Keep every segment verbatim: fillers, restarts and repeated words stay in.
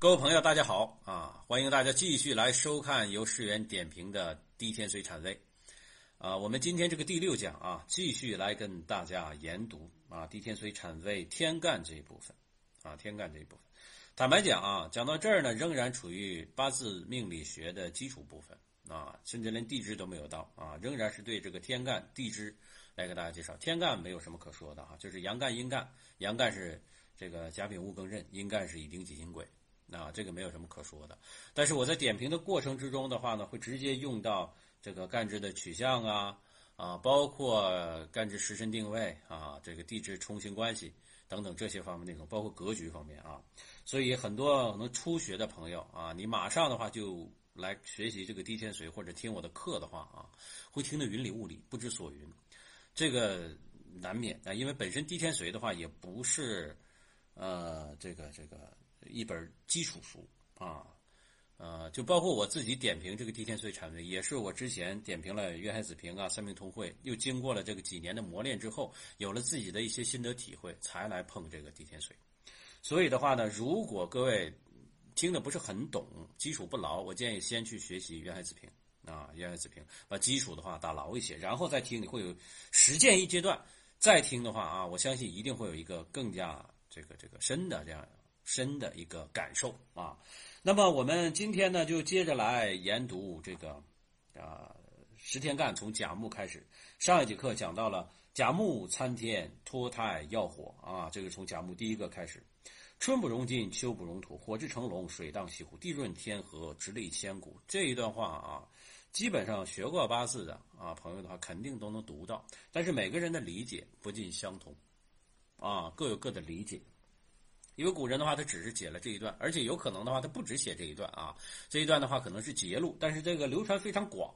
各位朋友，大家好啊！欢迎大家继续来收看由世源点评的低天水产位啊。我们今天这个第六讲啊，继续来跟大家研读啊低天水产位天干这一部分啊，天干这一部分。坦白讲啊，讲到这儿呢，仍然处于八字命理学的基础部分啊，甚至连地支都没有到啊，仍然是对这个天干地支来给大家介绍。天干没有什么可说的哈、啊，就是阳干阴干，阳干是这个甲丙戊庚壬，阴干是乙丁己辛癸。啊，这个没有什么可说的，但是我在点评的过程之中的话呢，会直接用到这个干支的取向啊，啊，包括干支时辰定位啊，这个地支冲刑关系等等这些方面内容，包括格局方面啊，所以很多可能初学的朋友啊，你马上的话就来学习这个低天水或者听我的课的话啊，会听得云里雾里，不知所云，这个难免啊，因为本身低天水的话也不是呃这个这个。一本基础书啊，呃，就包括我自己点评这个低天水产位，也是我之前点评了《渊海子平》啊，《三命通会》，又经过了这个几年的磨练之后，有了自己的一些心得体会，才来碰这个低天水。所以的话呢，如果各位听的不是很懂，基础不牢，我建议先去学习《渊海子平》啊，《渊海子平》把基础的话打牢一些，然后再听，你会有实践一阶段，再听的话啊，我相信一定会有一个更加这个这个深的这样。深的一个感受啊，那么我们今天呢就接着来研读这个啊十天干，从甲木开始。上一节课讲到了甲木参天脱胎耀火啊，这个从甲木第一个开始。春不容金，秋不容土，火之成龙，水荡西湖，地润天河，直立千古。这一段话啊，基本上学过八字的啊朋友的话，肯定都能读到，但是每个人的理解不尽相同啊，各有各的理解。因为古人的话，他只是写了这一段，而且有可能的话，他不只写这一段啊。这一段的话，可能是节录，但是这个流传非常广，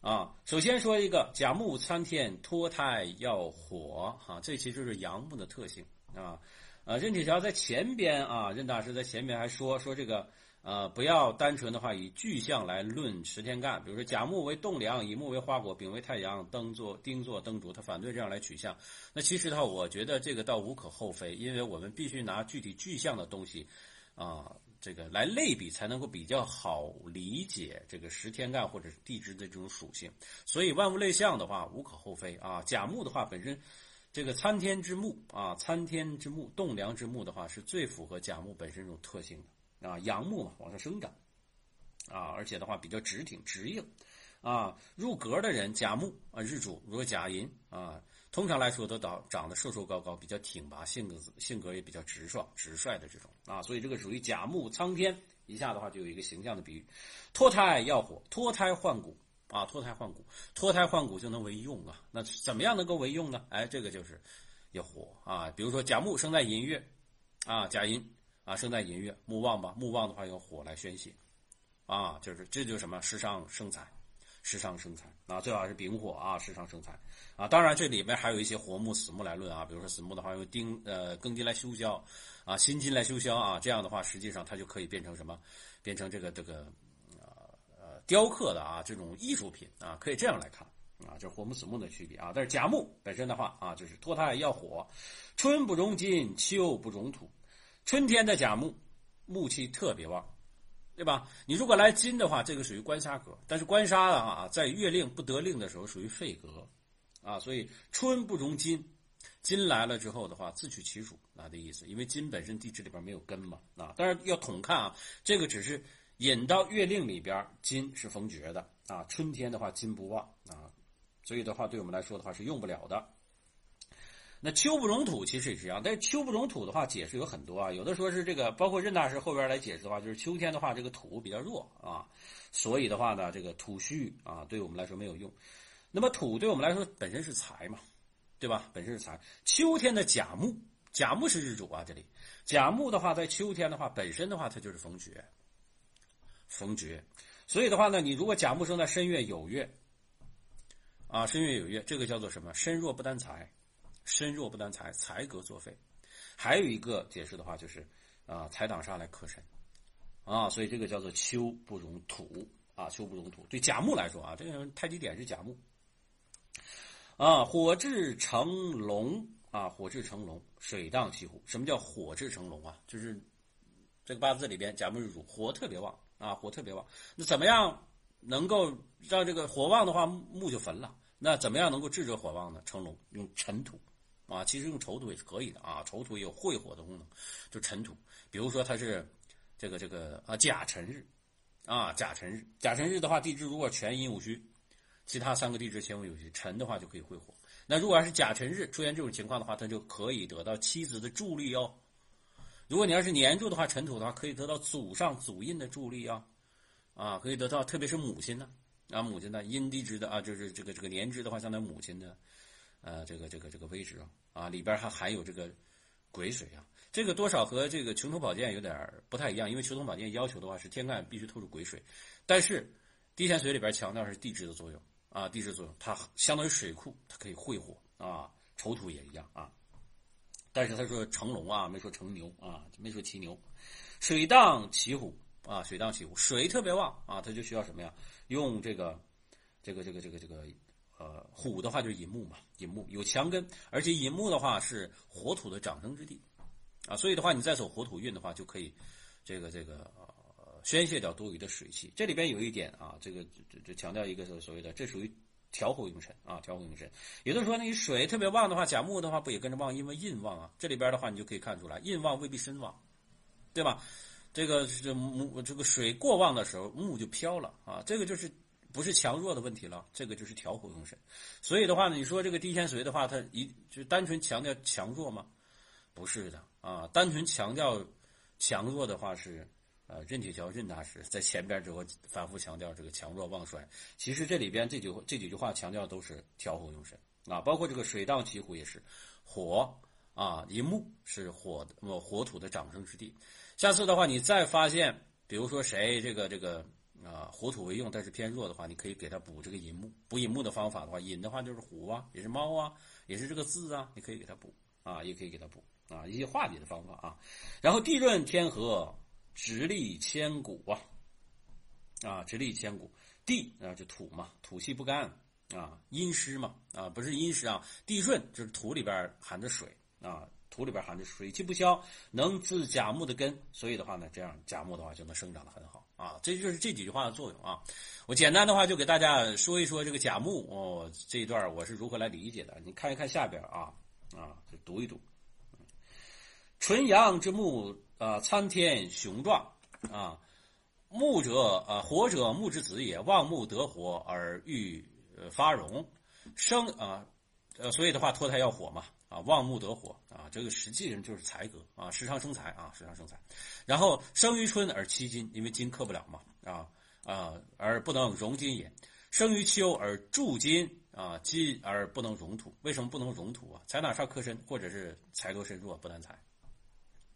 啊。首先说一个甲木参天，脱胎耀火，哈、啊，这其实就是阳木的特性啊。呃，任铁桥在前边啊，任大师在前边还说说这个，呃，不要单纯的话以具象来论十天干，比如说甲木为栋梁，乙木为花果，丙为太阳，灯做丁做灯烛，他反对这样来取象。那其实的话，我觉得这个倒无可厚非，因为我们必须拿具体具象的东西，啊、呃，这个来类比才能够比较好理解这个十天干或者是地支的这种属性。所以万物类象的话无可厚非啊。甲木的话本身。这个参天之木啊，参天之木，栋梁之木的话，是最符合甲木本身这种特性的啊。阳木嘛，往上生长啊，而且的话比较直挺直硬啊。入格的人，甲木啊，日主如果甲寅啊，通常来说都长长得瘦瘦高高，比较挺拔，性格性格也比较直爽直率的这种啊。所以这个属于甲木苍天，一下的话就有一个形象的比喻。脱胎耀火，脱胎换骨。啊，脱胎换骨，脱胎换骨就能为用啊。那怎么样能够为用呢？哎，这个就是要火啊。比如说甲木生在寅月，啊，甲寅啊生在寅月，木旺吧，木旺的话用火来宣泄，啊，就是这就是什么食伤生财，食伤生财啊，最好是丙火啊，食伤生财啊。当然这里面还有一些活木死木来论啊，比如说死木的话用丁呃庚金来修消啊，辛金来修消啊，这样的话实际上它就可以变成什么？变成这个这个。雕刻的啊，这种艺术品啊，可以这样来看啊，这火木死木的区别啊。但是甲木本身的话啊，就是脱胎耀火，春不容金，秋不容土。春天的甲木，木气特别旺，对吧？你如果来金的话，这个属于官杀格，但是官杀的啊，在月令不得令的时候属于废格，啊，所以春不容金，金来了之后的话，自取其辱啊的意思，因为金本身地支里边没有根嘛啊。当然要统看啊，这个只是。引到月令里边，金是逢绝的啊，春天的话金不旺啊，所以的话对我们来说的话是用不了的。那秋不容土其实也是一样，但是秋不容土的话解释有很多啊，有的说是这个，包括任大师后边来解释的话，就是秋天的话这个土比较弱啊，所以的话呢这个土虚啊对我们来说没有用。那么土对我们来说本身是财嘛，对吧？本身是财。秋天的甲木，甲木是日主啊，这里甲木的话在秋天的话本身的话它就是逢绝。逢绝，所以的话呢，你如果甲木生在申月酉月，啊，申月酉月，这个叫做什么？身弱不担财，身弱不担财，财格作废。还有一个解释的话就是，啊，财挡煞来克身，啊，所以这个叫做秋不容土，啊，秋不容土。对甲木来说啊，这个太极点是甲木，啊，火至成龙啊，火至成龙，水荡西湖。什么叫火至成龙啊？就是。这个八字里边甲木主火特别旺啊，火特别旺。那怎么样能够让这个火旺的话，木就焚了。那怎么样能够制止火旺呢？成龙用尘土啊，其实用稠土也是可以的啊，稠土也有会火的功能，就尘土。比如说它是这个这个啊甲辰日啊，甲辰日，甲辰日的话，地支如果全阴无虚，其他三个地支全无虚，辰的话就可以会火。那如果要是甲辰日出现这种情况的话，它就可以得到妻子的助力哦。如果你要是年柱的话，辰土的话，可以得到祖上祖印的助力啊，啊，可以得到，特别是母亲呢，啊，母亲的阴地支的啊，就是这个这个年支的话，相当于母亲的，呃，这个这个这个位置啊，啊，里边还含有这个癸水啊，这个多少和这个求同宝剑有点不太一样，因为求同宝剑要求的话是天干必须透出癸水，但是地乾水里边强调是地支的作用。啊，地支作用，它相当于水库，它可以会火啊。丑土也一样啊，但是他说成龙啊，没说成牛啊，没说骑牛。水荡骑虎啊，水荡骑虎，水特别旺啊，它就需要什么呀？用这个，这个，这个，这个，这个，呃，虎的话就是寅木嘛，寅木有强根，而且寅木的话是火土的长生之地啊，所以的话，你再走火土运的话，就可以这个这个。宣泄掉多余的水气，这里边有一点啊，这个就强调一个所谓的，这属于调火用神啊，调火用神。也就是说，那你水特别旺的话，甲木的话不也跟着旺，因为印旺啊。这里边的话，你就可以看出来，印旺未必身旺，对吧？这个这木这个水过旺的时候，木就飘了啊。这个就是不是强弱的问题了，这个就是调火用神。所以的话呢，你说这个地乾水的话，它一就单纯强调强弱吗？不是的啊，单纯强调强弱的话是。呃，任铁桥、任大师在前边之后反复强调这个强弱旺衰，其实这里边这几这几句话强调的都是调火用神啊，包括这个水荡骑虎也是火啊，寅木是火火土的长生之地。下次的话，你再发现，比如说谁这个这个啊火土为用，但是偏弱的话，你可以给他补这个寅木。补寅木的方法的话，寅的话就是虎啊，也是猫啊，也是这个字啊，你可以给他补啊，也可以给他补啊，一些化解的方法啊。然后地润天合。直立千古啊，啊，直立千古。地啊，就土嘛，土气不干啊，阴湿嘛，啊，不是阴湿啊，地顺就是土里边含着水啊，土里边含着水气不消，能治甲木的根，所以的话呢，这样甲木的话就能生长得很好啊。这就是这几句话的作用啊。我简单的话就给大家说一说这个甲木哦，这一段我是如何来理解的，你看一看下边啊啊，就读一读。纯阳之木。啊、呃，参天雄壮啊，木者啊、呃，火者木之子也，望木得火而欲、呃、发荣，生啊，呃，所以的话脱胎要火嘛啊，望木得火啊，这个实际人就是财格啊，时常生财啊，时常生财，然后生于春而欺金，因为金克不了嘛啊啊，而不能容金也，生于秋而助金啊，金而不能容土，为什么不能容土啊？财哪煞克身，或者是财多身弱不难财。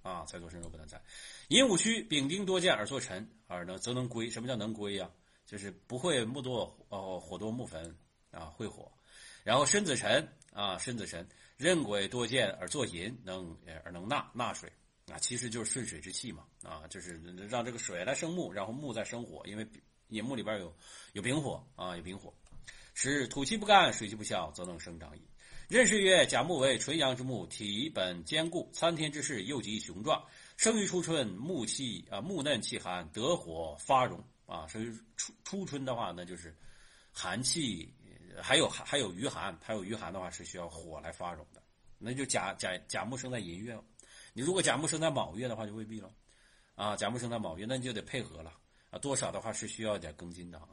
啊，财多身弱不难财，寅午戌，丙丁多见而作辰，而呢则能归。什么叫能归呀、啊？就是不会木多哦，火多木焚啊，会火。然后申子辰啊，申子辰，壬癸多见而作寅，能而能纳纳水啊，其实就是顺水之气嘛啊，就是让这个水来生木，然后木再生火，因为寅木里边有有丙火啊，有丙火，使土气不干，水气不消，则能生长矣。壬氏曰：甲木为纯阳之木，体本坚固，参天之势，又极雄壮。生于初春，木气啊，木嫩气寒，得火发荣啊。生于初初春的话呢，就是寒气，还有还有余寒，还有余寒的话是需要火来发荣的。那就甲甲甲木生在寅月，你如果甲木生在卯月的话，就未必了啊。甲木生在卯月，那你就得配合了啊，多少的话是需要一点庚金的啊。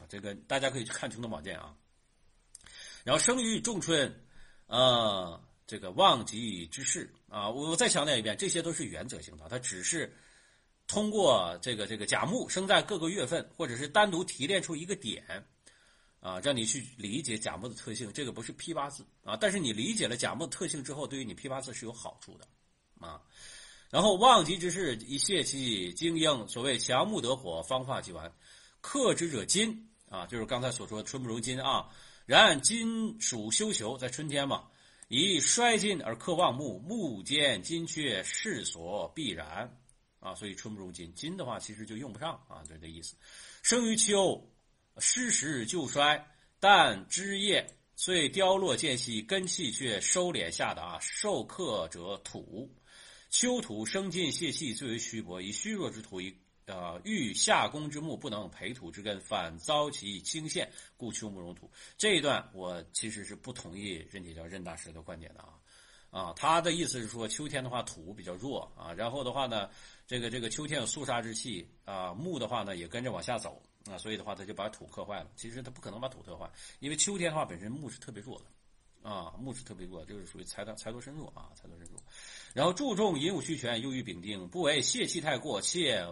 啊，这个大家可以去看《求同宝剑》啊。然后生于仲春。呃，这个望极之势啊，我再强调一遍，这些都是原则性的，它只是通过这个这个甲木生在各个月份，或者是单独提炼出一个点啊，让你去理解甲木的特性。这个不是批八字啊，但是你理解了甲木的特性之后，对于你批八字是有好处的啊。然后望极之势，以泄气精英，所谓强木得火，方化即完。克之者金啊，就是刚才所说春不容金啊。然金属休囚，在春天嘛，以衰金而克旺木，木坚金缺，势所必然啊，所以春不容金，金的话其实就用不上啊，就这意思。生于秋，失时就衰，但枝叶虽凋落间隙，根气却收敛下达，受克者土，丘土生进泄气，最为虚薄，以虚弱之土以呃欲下工之木，不能培土之根，反遭其倾陷，故丘木容土。这一段我其实是不同意任铁桥任大师的观点的啊。啊，他的意思是说，秋天的话土比较弱啊，然后的话呢，这个这个秋天有肃杀之气啊，木的话呢也跟着往下走啊，所以的话他就把土克坏了。其实他不可能把土克坏，因为秋天的话本身木是特别弱的啊，木是特别弱，就是属于财多财多身弱啊，财多身弱。然后注重寅午虚权，又欲丙丁，不为泄气太过，泄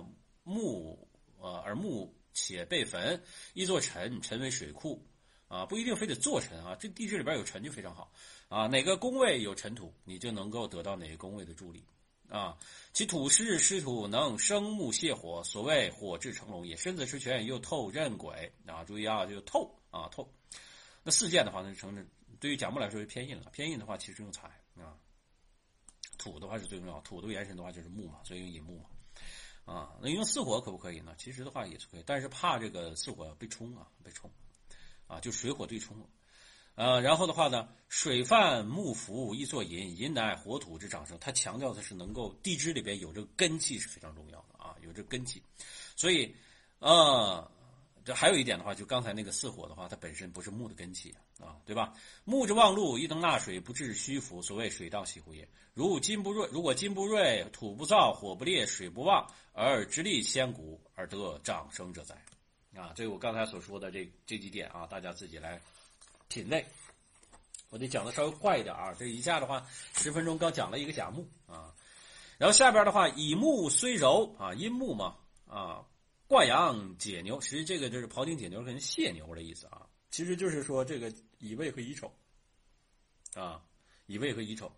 木呃而木且被焚，亦作辰，辰为水库。啊，不一定非得做辰啊，这地支里边有辰就非常好啊。哪个宫位有辰土，你就能够得到哪个宫位的助力啊。其土是湿土，能生木泄火，所谓火至成龙也。身子持权，又透任鬼啊，注意啊，就透啊透。那四件的话呢，成对于甲木来说是偏印了，偏印的话其实用财啊，土的话是最重要，土的延伸的话就是木嘛，所以用寅木嘛。啊，那用巳火可不可以呢？其实的话也是可以，但是怕这个巳火被冲啊，被冲。啊，就水火对冲，呃，然后的话呢，水犯木符，亦作寅，寅乃火土之长生。他强调的是能够地支里边有这个根气是非常重要的啊，有这个根气。所以，呃，这还有一点的话，就刚才那个巳火的话，它本身不是木的根气啊，对吧？木之旺禄，亦能纳水，不至虚浮，所谓水到西湖也。如金不锐，如果金不锐，土不燥，火不烈，水不旺，而直立千古，而得长生者哉。啊，这我刚才所说的这这几点啊，大家自己来品类。我得讲的稍微快一点啊，这一下的话，十分钟刚讲了一个甲木啊。然后下边的话，以木虽柔啊，阴木嘛啊，挂羊解牛，其实这个就是庖丁解牛跟卸牛的意思啊，其实就是说这个乙未和乙丑啊，乙未和乙丑。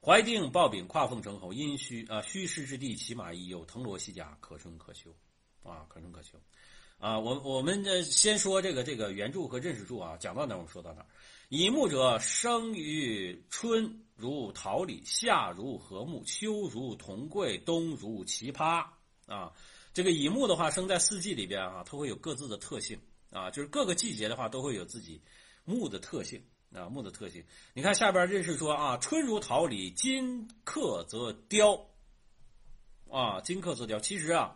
怀定抱丙，跨凤成侯，阴虚啊，虚室之地，骑马亦有，腾罗西甲，可生可修。啊，可生可修，啊，我我们这先说这个这个原著和认识著啊，讲到哪儿我们说到哪儿。乙木者，生于春如桃李，夏如禾木，秋如桐桂，冬如奇葩啊。这个乙木的话，生在四季里边啊，它会有各自的特性啊，就是各个季节的话都会有自己木的特性啊，木的特性。你看下边认识说啊，春如桃李，金克则雕啊，金克则雕。其实啊。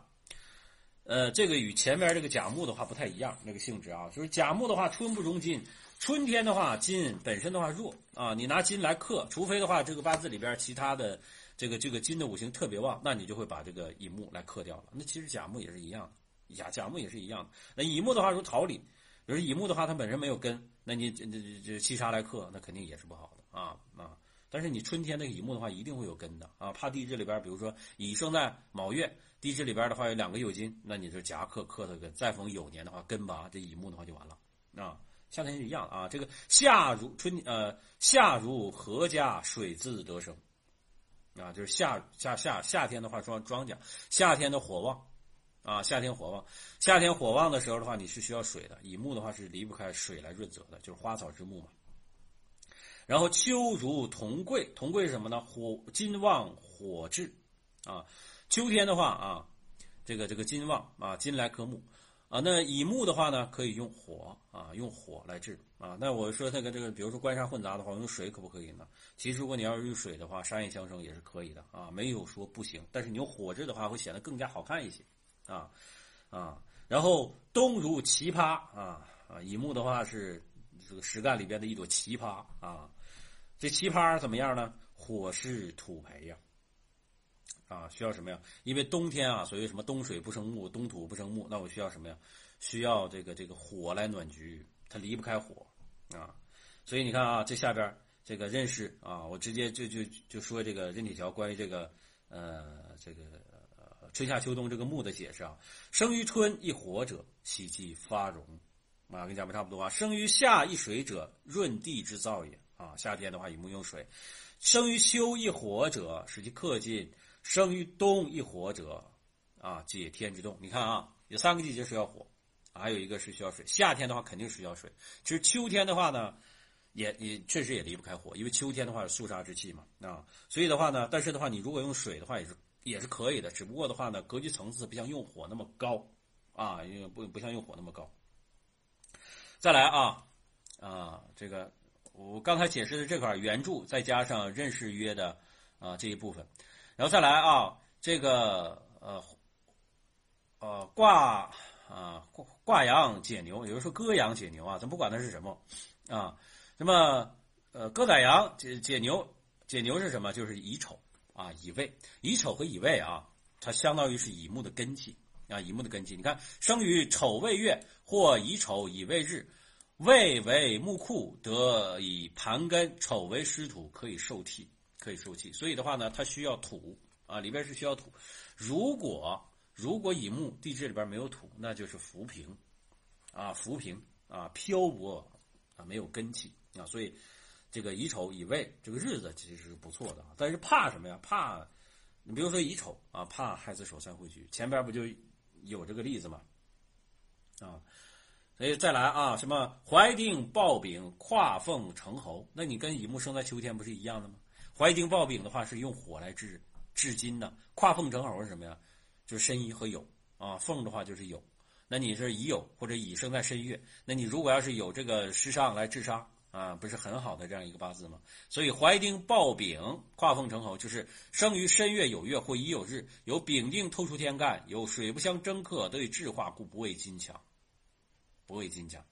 呃，这个与前面这个甲木的话不太一样，那个性质啊，就是甲木的话，春不容金，春天的话，金本身的话弱啊，你拿金来克，除非的话，这个八字里边其他的这个这个金的五行特别旺，那你就会把这个乙木来克掉了。那其实甲木也是一样的，甲甲木也是一样的。那乙木的话如桃李，比如乙木的话，它本身没有根，那你这这这七杀来克，那肯定也是不好的啊啊。但是你春天那个乙木的话，一定会有根的啊，怕地支里边，比如说乙生在卯月。地支里边的话有两个酉金，那你就夹克克的根，再逢酉年的话根拔，这乙木的话就完了啊。夏天是一样啊，这个夏如春呃夏如禾家，水自得生啊，就是夏夏夏夏天的话庄庄稼，夏天的火旺啊，夏天火旺，夏天火旺的时候的话你是需要水的，乙木的话是离不开水来润泽的，就是花草之木嘛。然后秋如桐桂，桐桂是什么呢？火金旺火至啊。秋天的话啊，这个这个金旺啊，金来克木啊，那乙木的话呢，可以用火啊，用火来治啊。那我说那个这个，比如说官杀混杂的话，用水可不可以呢？其实如果你要是用水的话，杀印相生也是可以的啊，没有说不行。但是你用火治的话，会显得更加好看一些啊啊。然后冬如奇葩啊啊，乙木的话是这个实干里边的一朵奇葩啊，这奇葩怎么样呢？火是土培呀。啊，需要什么呀？因为冬天啊，所谓什么冬水不生木，冬土不生木，那我需要什么呀？需要这个这个火来暖局，它离不开火啊。所以你看啊，这下边这个认识啊，我直接就就就说这个任铁桥关于这个呃这个、呃、春夏秋冬这个木的解释啊。生于春一火者，喜气发荣啊，跟咱们差不多啊。生于夏一水者，润地之造也啊。夏天的话，以木用水。生于秋一火者，使其克进。生于冬一火者，啊，解天之动。你看啊，有三个季节需要火，还有一个是需要水。夏天的话肯定是需要水。其实秋天的话呢，也也确实也离不开火，因为秋天的话是肃杀之气嘛，啊，所以的话呢，但是的话你如果用水的话也是也是可以的，只不过的话呢，格局层次不像用火那么高，啊，因为不不像用火那么高。再来啊，啊，这个我刚才解释的这块原著，再加上认识约的。啊这一部分。然后再来啊，这个呃呃挂啊挂挂羊解牛，有人说割羊解牛啊，咱不管它是什么啊。那么呃割宰羊解解牛，解牛是什么？就是乙丑啊，乙未，乙丑和乙未啊，它相当于是乙木的根基啊，乙木的根基。你看，生于丑未月或乙丑乙未日。未为木库，得以盘根；丑为湿土，可以受气，可以受气。所以的话呢，它需要土啊，里边是需要土。如果如果乙木地支里边没有土，那就是浮萍啊，浮萍啊，漂泊啊，没有根气啊。所以这个乙丑乙未这个日子其实是不错的，但是怕什么呀？怕你比如说乙丑啊，怕亥子丑三会局，前边不就有这个例子吗？啊。所以再来啊，什么怀丁抱丙跨凤成侯，那你跟乙木生在秋天不是一样的吗？怀丁抱丙的话是用火来制制金的，跨凤成侯是什么呀？就是申酉和酉啊，凤的话就是酉，那你是乙酉或者乙生在申月，那你如果要是有这个食伤来制杀啊，不是很好的这样一个八字吗？所以怀丁抱丙跨凤成侯就是生于申月酉月或乙酉日，有丙丁透出天干，有水不相争克，得以制化，故不畏金强。不畏金强，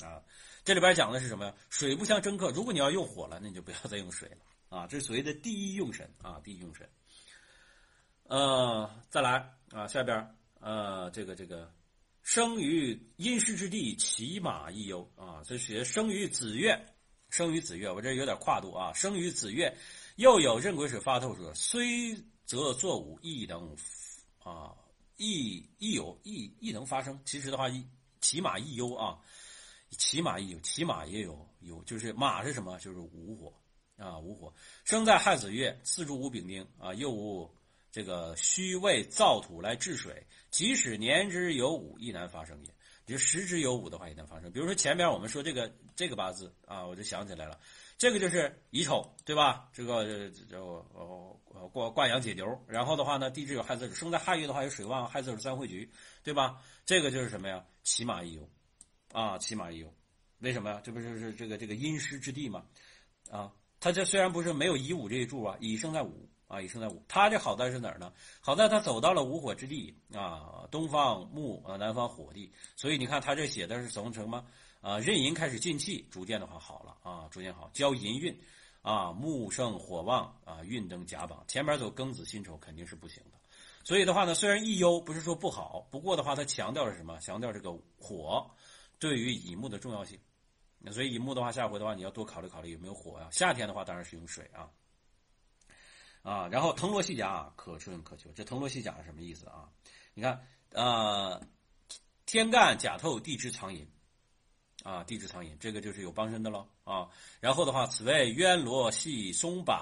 啊，这里边讲的是什么呀？水不相争克。如果你要用火了，那你就不要再用水了啊。这是所谓的第一用神啊，第一用神。呃，再来啊，下边呃，这个这个，生于阴湿之地，骑马亦忧啊。这是生于子月，生于子月，我这有点跨度啊。生于子月，又有壬癸水发透者，虽则作五，亦能啊，亦亦有亦亦能发生。其实的话，一骑马亦忧啊，骑马亦有，骑马也有有，就是马是什么？就是午火啊，午火。生在亥子月，四柱无丙丁啊，又无这个虚位燥土来治水，即使年之有五，亦难发生也。就时之有五的话，也难发生。比如说前面我们说这个这个八字啊，我就想起来了，这个就是乙丑，对吧？这个这我我挂挂羊解牛，然后的话呢，地支有亥子丑，生在亥月的话有水旺，亥子丑三会局，对吧？这个就是什么呀？骑马亦忧，啊，骑马亦忧，为什么呀？这不是是这个这个阴湿之地嘛，啊，他这虽然不是没有乙午这一柱啊，乙生在午啊，乙生在午，他这好在是哪儿呢？好在他走到了午火之地啊，东方木啊，南方火地，所以你看他这写的是从什么啊？壬寅开始进气，逐渐的话好了啊，逐渐好，交寅运啊，木盛火旺啊，运登甲榜，前面走庚子辛丑肯定是不行的。所以的话呢，虽然一忧不是说不好，不过的话，它强调了什么？强调这个火对于乙木的重要性。所以乙木的话，下回的话你要多考虑考虑有没有火啊。夏天的话当然是用水啊。啊，然后藤萝细甲可春可秋，这藤萝细甲是什么意思啊？你看，呃，天干甲透，地支藏寅，啊，地支藏寅，这个就是有帮身的喽啊。然后的话，此谓渊罗系松柏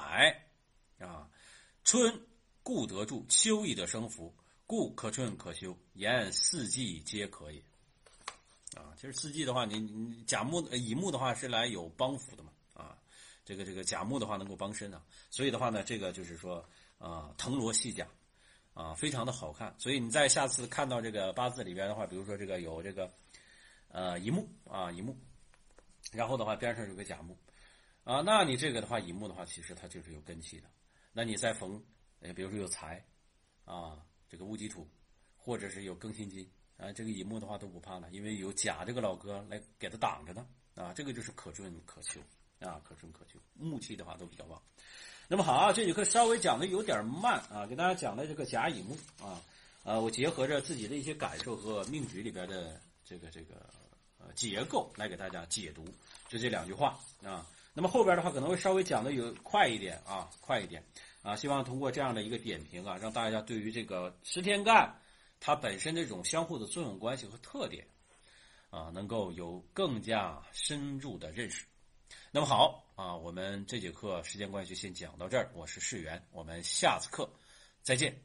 啊，春。故得住，秋亦得生福，故可春可秋，言四季皆可也。啊，其实四季的话，你你甲木乙木的话是来有帮扶的嘛，啊，这个这个甲木的话能够帮身啊，所以的话呢，这个就是说啊、呃，藤萝细甲，啊，非常的好看。所以你在下次看到这个八字里边的话，比如说这个有这个呃乙木啊乙木，然后的话边上有个甲木，啊，那你这个的话乙木的话，其实它就是有根气的，那你再逢。呃，比如说有财，啊，这个戊己土，或者是有庚辛金，啊，这个乙木的话都不怕了，因为有甲这个老哥来给他挡着呢，啊，这个就是可春可秋，啊，可春可秋，木气的话都比较旺。那么好啊，这节课稍微讲的有点慢啊，给大家讲的这个甲乙木啊，呃，我结合着自己的一些感受和命局里边的这个这个呃结构来给大家解读，就这两句话啊。那么后边的话可能会稍微讲的有快一点啊，快一点。啊，希望通过这样的一个点评啊，让大家对于这个十天干它本身这种相互的作用关系和特点啊，能够有更加深入的认识。那么好啊，我们这节课时间关系先讲到这儿，我是世元，我们下次课再见。